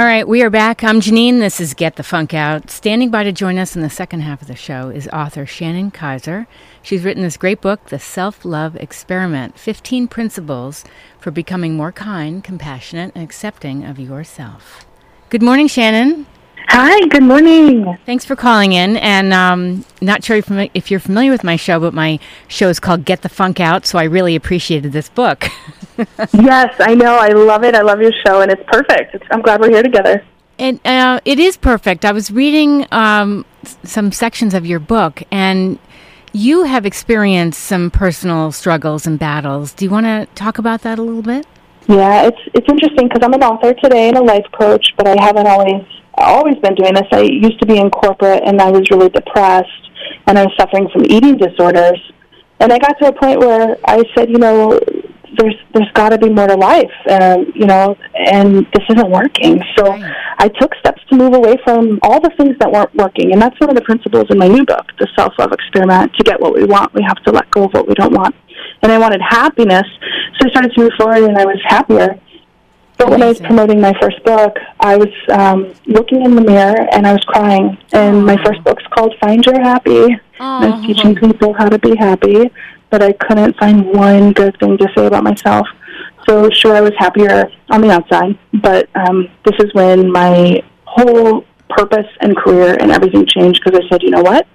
All right, we are back. I'm Janine. This is Get the Funk Out. Standing by to join us in the second half of the show is author Shannon Kaiser. She's written this great book, The Self-Love Experiment, 15 Principles for Becoming More Kind, Compassionate, and Accepting of Yourself. Good morning, Shannon. Hi, good morning. Thanks for calling in. And not sure if you're familiar with my show, but my show is called Get the Funk Out, so I really appreciated this book. Yes, I know. I love it. I love your show, and it's perfect. I'm glad we're here together. And it is perfect. I was reading some sections of your book, and you have experienced some personal struggles and battles. Do you want to talk about that a little bit? Yeah, it's interesting because I'm an author today and a life coach, but I haven't always been doing this. I used to be in corporate, and I was really depressed, and I was suffering from eating disorders. And I got to a point where I said, you know, there's got to be more to life, you know, and this isn't working. So right. I took steps to move away from all the things that weren't working, and that's one of the principles in my new book, The Self-Love Experiment. To get what we want, we have to let go of what we don't want. And I wanted happiness, so I started to move forward, and I was happier. But when I was promoting my first book, I was looking in the mirror, and I was crying. And my first book's called Find Your Happy. And I was teaching people how to be happy, but I couldn't find one good thing to say about myself. So sure, I was happier on the outside, but this is when my whole purpose and career and everything changed, because I said, you know what?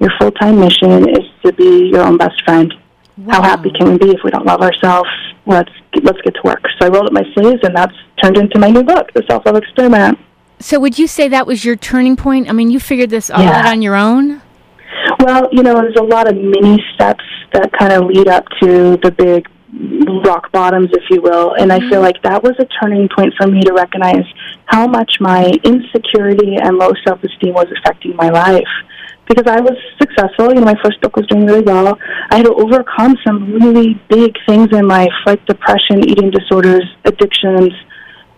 Your full-time mission is to be your own best friend. Wow. How happy can we be if we don't love ourselves? Let's get to work. So I rolled up my sleeves, and that's turned into my new book, The Self-Love Experiment. So would you say that was your turning point? I mean, you figured this all out on your own? Well, you know, there's a lot of mini steps that kind of lead up to the big rock bottoms, if you will, and I feel like that was a turning point for me to recognize how much my insecurity and low self-esteem was affecting my life. Because I was successful, you know, my first book was doing really well. I had to overcome some really big things in life, like depression, eating disorders, addictions.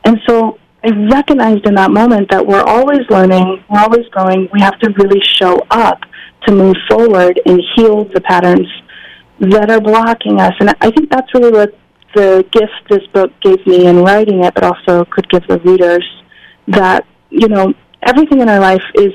And so I recognized in that moment that we're always learning, we're always growing. We have to really show up to move forward and heal the patterns that are blocking us. And I think that's really what the gift this book gave me in writing it, but also could give the readers, that, you know, everything in our life is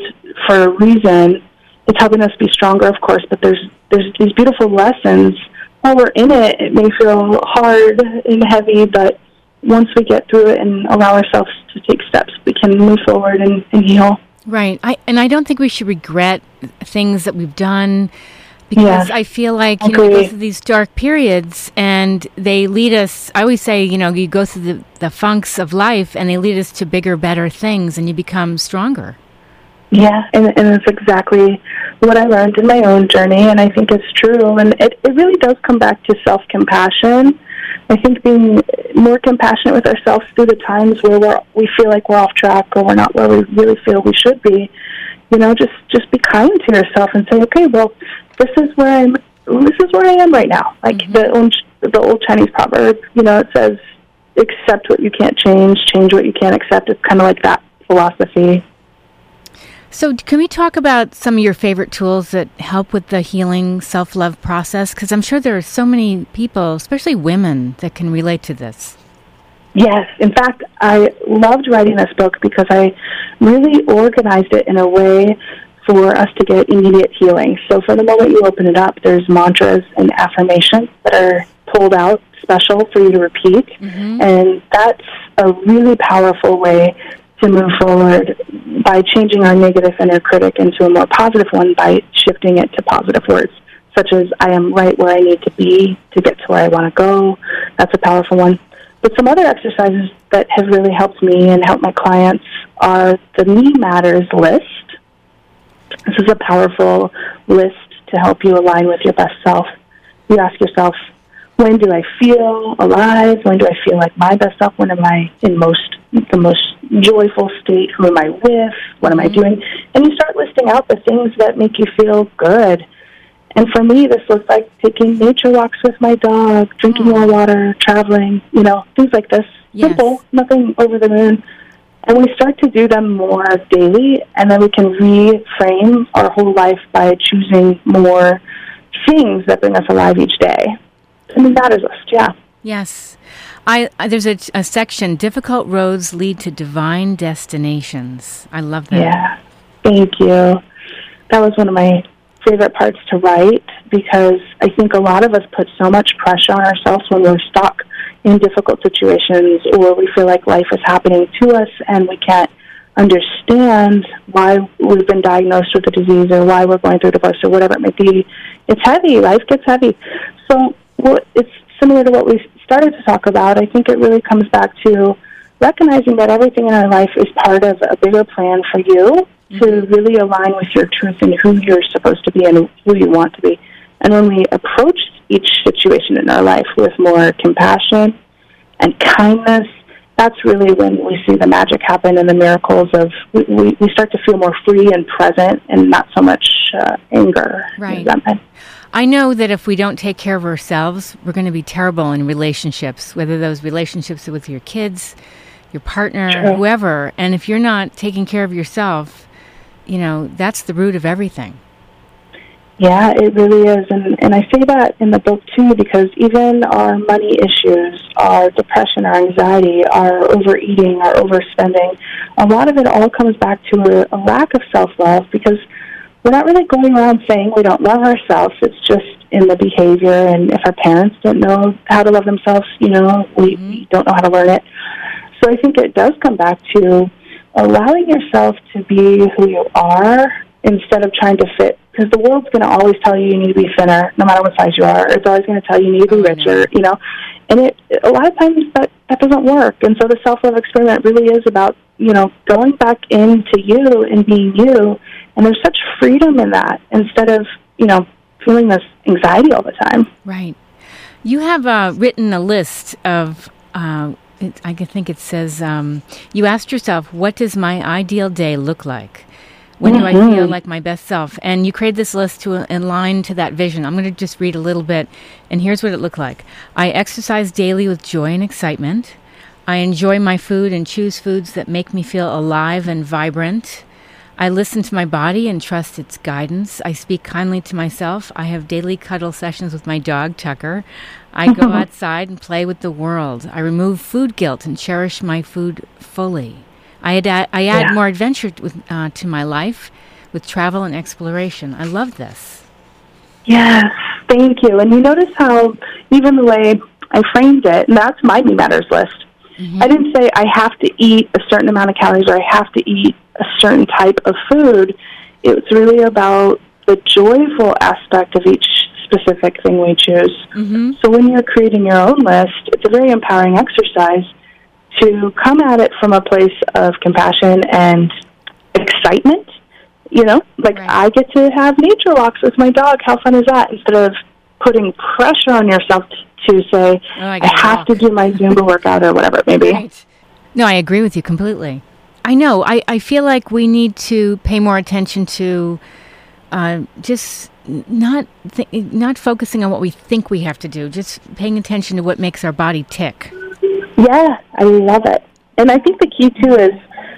for a reason. It's helping us be stronger, of course, but there's these beautiful lessons. While we're in it, it may feel hard and heavy, but once we get through it and allow ourselves to take steps, we can move forward and heal. Right. I don't think we should regret things that we've done, because I feel like you know, we go through these dark periods, and they lead us, I always say, you know, you go through the funks of life, and they lead us to bigger, better things, and you become stronger. Yeah, and that's exactly what I learned in my own journey, and I think it's true. And it really does come back to self-compassion. I think being more compassionate with ourselves through the times where we feel like we're off track, or we're not where we really feel we should be. You know, just be kind to yourself and say, okay, well, this is where I am right now. Like the old Chinese proverb, you know, it says, accept what you can't change, change what you can't accept. It's kind of like that philosophy. So can we talk about some of your favorite tools that help with the healing self-love process? Because I'm sure there are so many people, especially women, that can relate to this. Yes. In fact, I loved writing this book because I really organized it in a way for us to get immediate healing. So from the moment you open it up, there's mantras and affirmations that are pulled out special for you to repeat. And that's a really powerful way to move forward, by changing our negative inner critic into a more positive one by shifting it to positive words, such as, I am right where I need to be to get to where I want to go. That's a powerful one. But some other exercises that have really helped me and helped my clients are the Me Matters list. This is a powerful list to help you align with your best self. You ask yourself, when do I feel alive? When do I feel like my best self? When am I in the most joyful state? Who am I with? What am I doing? And you start listing out the things that make you feel good. And for me, this looks like taking nature walks with my dog, drinking more water, traveling, you know, things like this. Yes. Simple, nothing over the moon. And we start to do them more daily, and then we can reframe our whole life by choosing more things that bring us alive each day. I mean, that is us, yeah. Yes. There's a section, Difficult Roads Lead to Divine Destinations. I love that. Yeah, thank you. That was one of my favorite parts to write, because I think a lot of us put so much pressure on ourselves when we're stuck in difficult situations, or we feel like life is happening to us and we can't understand why we've been diagnosed with a disease or why we're going through divorce or whatever it may be. It's heavy. Life gets heavy. So it's similar to what we started to talk about. I think it really comes back to recognizing that everything in our life is part of a bigger plan for you to really align with your truth and who you're supposed to be and who you want to be. And when we approach each situation in our life with more compassion and kindness, that's really when we see the magic happen and the miracles of we start to feel more free and present and not so much anger. Right. I know that if we don't take care of ourselves, we're going to be terrible in relationships, whether those relationships are with your kids, your partner, True. Whoever. And if you're not taking care of yourself, you know, that's the root of everything. Yeah, it really is. And I say that in the book, too, because even our money issues, our depression, our anxiety, our overeating, our overspending, a lot of it all comes back to a lack of self-love, because we're not really going around saying we don't love ourselves. It's just in the behavior. And if our parents don't know how to love themselves, you know, we don't know how to learn it. So I think it does come back to allowing yourself to be who you are instead of trying to fit. Because the world's going to always tell you you need to be thinner, no matter what size you are. It's always going to tell you you need to be richer, you know. And a lot of times that doesn't work. And so the self-love experiment really is about, you know, going back into you and being you. And there's such freedom in that instead of, you know, feeling this anxiety all the time. Right. You have written a list of... I think it says, you asked yourself, what does my ideal day look like? When do I feel like my best self? And you created this list to align to that vision. I'm going to just read a little bit, and here's what it looked like. I exercise daily with joy and excitement. I enjoy my food and choose foods that make me feel alive and vibrant. I listen to my body and trust its guidance. I speak kindly to myself. I have daily cuddle sessions with my dog, Tucker. I go outside and play with the world. I remove food guilt and cherish my food fully. I add more adventure to my life with travel and exploration. I love this. Yes, thank you. And you notice how even the way I framed it, and that's my Me Matters list. I didn't say I have to eat a certain amount of calories or I have to eat a certain type of food. It's really about the joyful aspect of each specific thing we choose. So when you're creating your own list, it's a very empowering exercise to come at it from a place of compassion and excitement. You know, like I get to have nature walks with my dog. How fun is that? Instead of putting pressure on yourself to say, I have to do my Zumba workout or whatever it may be. Right. No, I agree with you completely. I know. I feel like we need to pay more attention to just not focusing on what we think we have to do, just paying attention to what makes our body tick. Yeah, I love it. And I think the key, too, is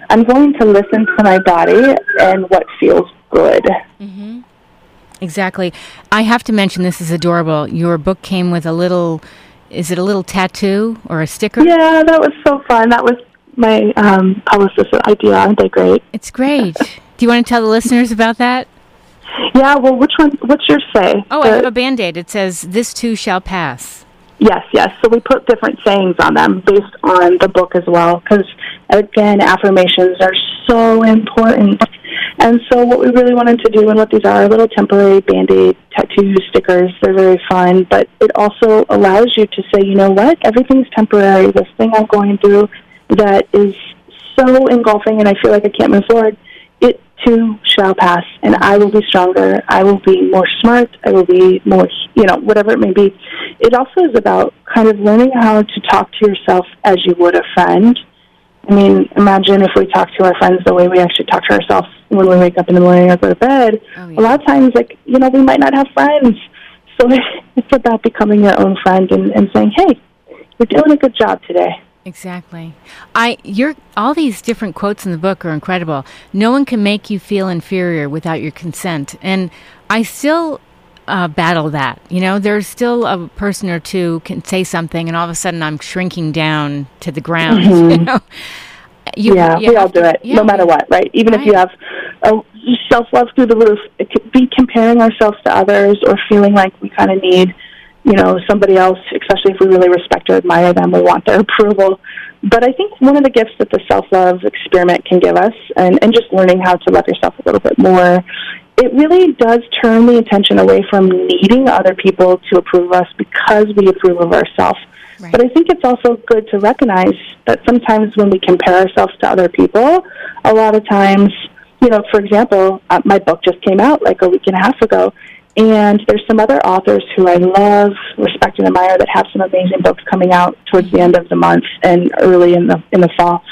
I'm going to listen to my body and what feels good. Exactly. I have to mention, this is adorable. Your book came with a little tattoo or a sticker? Yeah, that was so fun. That was my publicist's idea. Aren't they great? It's great. Do you want to tell the listeners about that? Yeah, well, which one? What's your say? Oh, I have a Band-Aid. It says, "This too shall pass." Yes, yes. So we put different sayings on them based on the book as well, because, again, affirmations are so important. And so what we really wanted to do, and what these are little temporary Band-Aid tattoo stickers. They're very fun, but it also allows you to say, you know what, everything's temporary. This thing I'm going through that is so engulfing and I feel like I can't move forward, it too shall pass, and I will be stronger. I will be more smart. I will be more, you know, whatever it may be. It also is about kind of learning how to talk to yourself as you would a friend. I mean, imagine if we talk to our friends the way we actually talk to ourselves when we wake up in the morning or go to bed. Oh, yeah. A lot of times, like, you know, we might not have friends. So it's about becoming your own friend and saying, hey, you're doing a good job today. Exactly. All these different quotes in the book are incredible. No one can make you feel inferior without your consent. And I still battle that. You know, there's still a person or two can say something, and all of a sudden I'm shrinking down to the ground. Mm-hmm. You know? We all do it, no matter what, right? Even if you have self-love through the roof, it could be comparing ourselves to others or feeling like we kind of need, you know, somebody else, especially if we really respect or admire them, we want their approval. But I think one of the gifts that the self-love experiment can give us, and just learning how to love yourself a little bit more, it really does turn the attention away from needing other people to approve of us because we approve of ourselves. Right. But I think it's also good to recognize that sometimes when we compare ourselves to other people, a lot of times, you know, for example, my book just came out like a week and a half ago, and there's some other authors who I love, respect, and admire that have some amazing books coming out towards the end of the month and early in the fall.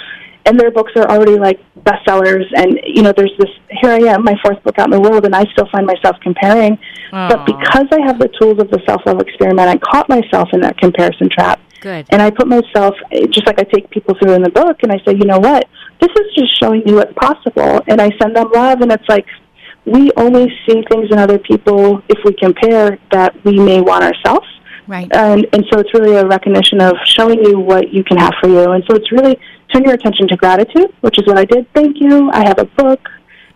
And their books are already like bestsellers, and you know, there's this. Here I am, my fourth book out in the world, and I still find myself comparing. Aww. But because I have the tools of the self-love experiment, I caught myself in that comparison trap. Good. And I put myself, just like I take people through in the book, and I say, you know what? This is just showing you what's possible. And I send them love, and it's like we only see things in other people if we compare that we may want ourselves. Right. And so it's really a recognition of showing you what you can have for you. And so it's really turn your attention to gratitude, which is what I did. Thank you. I have a book.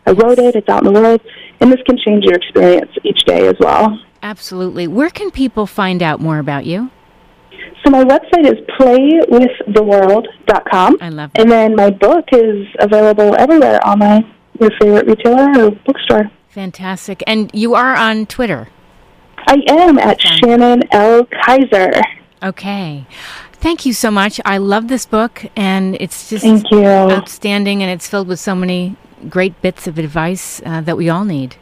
I wrote it. It's out in the world. And this can change your experience each day as well. Absolutely. Where can people find out more about you? So my website is playwiththeworld.com. I love that. And then my book is available everywhere online, your favorite retailer or bookstore. Fantastic. And you are on Twitter. I am at Shannon L. Kaiser. Okay. Thank you so much. I love this book, and it's just outstanding, and it's filled with so many great bits of advice that we all need.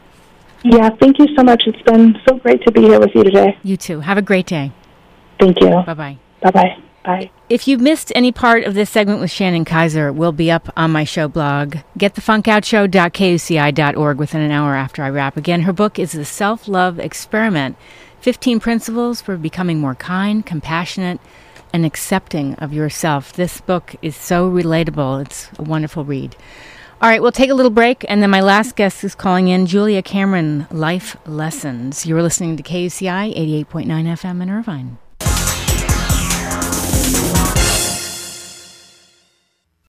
Yeah, thank you so much. It's been so great to be here with you today. You too. Have a great day. Thank you. Bye-bye. Bye-bye. Bye. If you missed any part of this segment with Shannon Kaiser, it will be up on my show blog, getthefunkoutshow.kuci.org, within an hour after I wrap. Again, her book is The Self-Love Experiment, 15 Principles for Becoming More Kind, Compassionate, and Accepting of Yourself. This book is so relatable. It's a wonderful read. All right, we'll take a little break, and then my last guest is calling in, Julia Cameron, Life Lessons. You're listening to KUCI 88.9 FM in Irvine.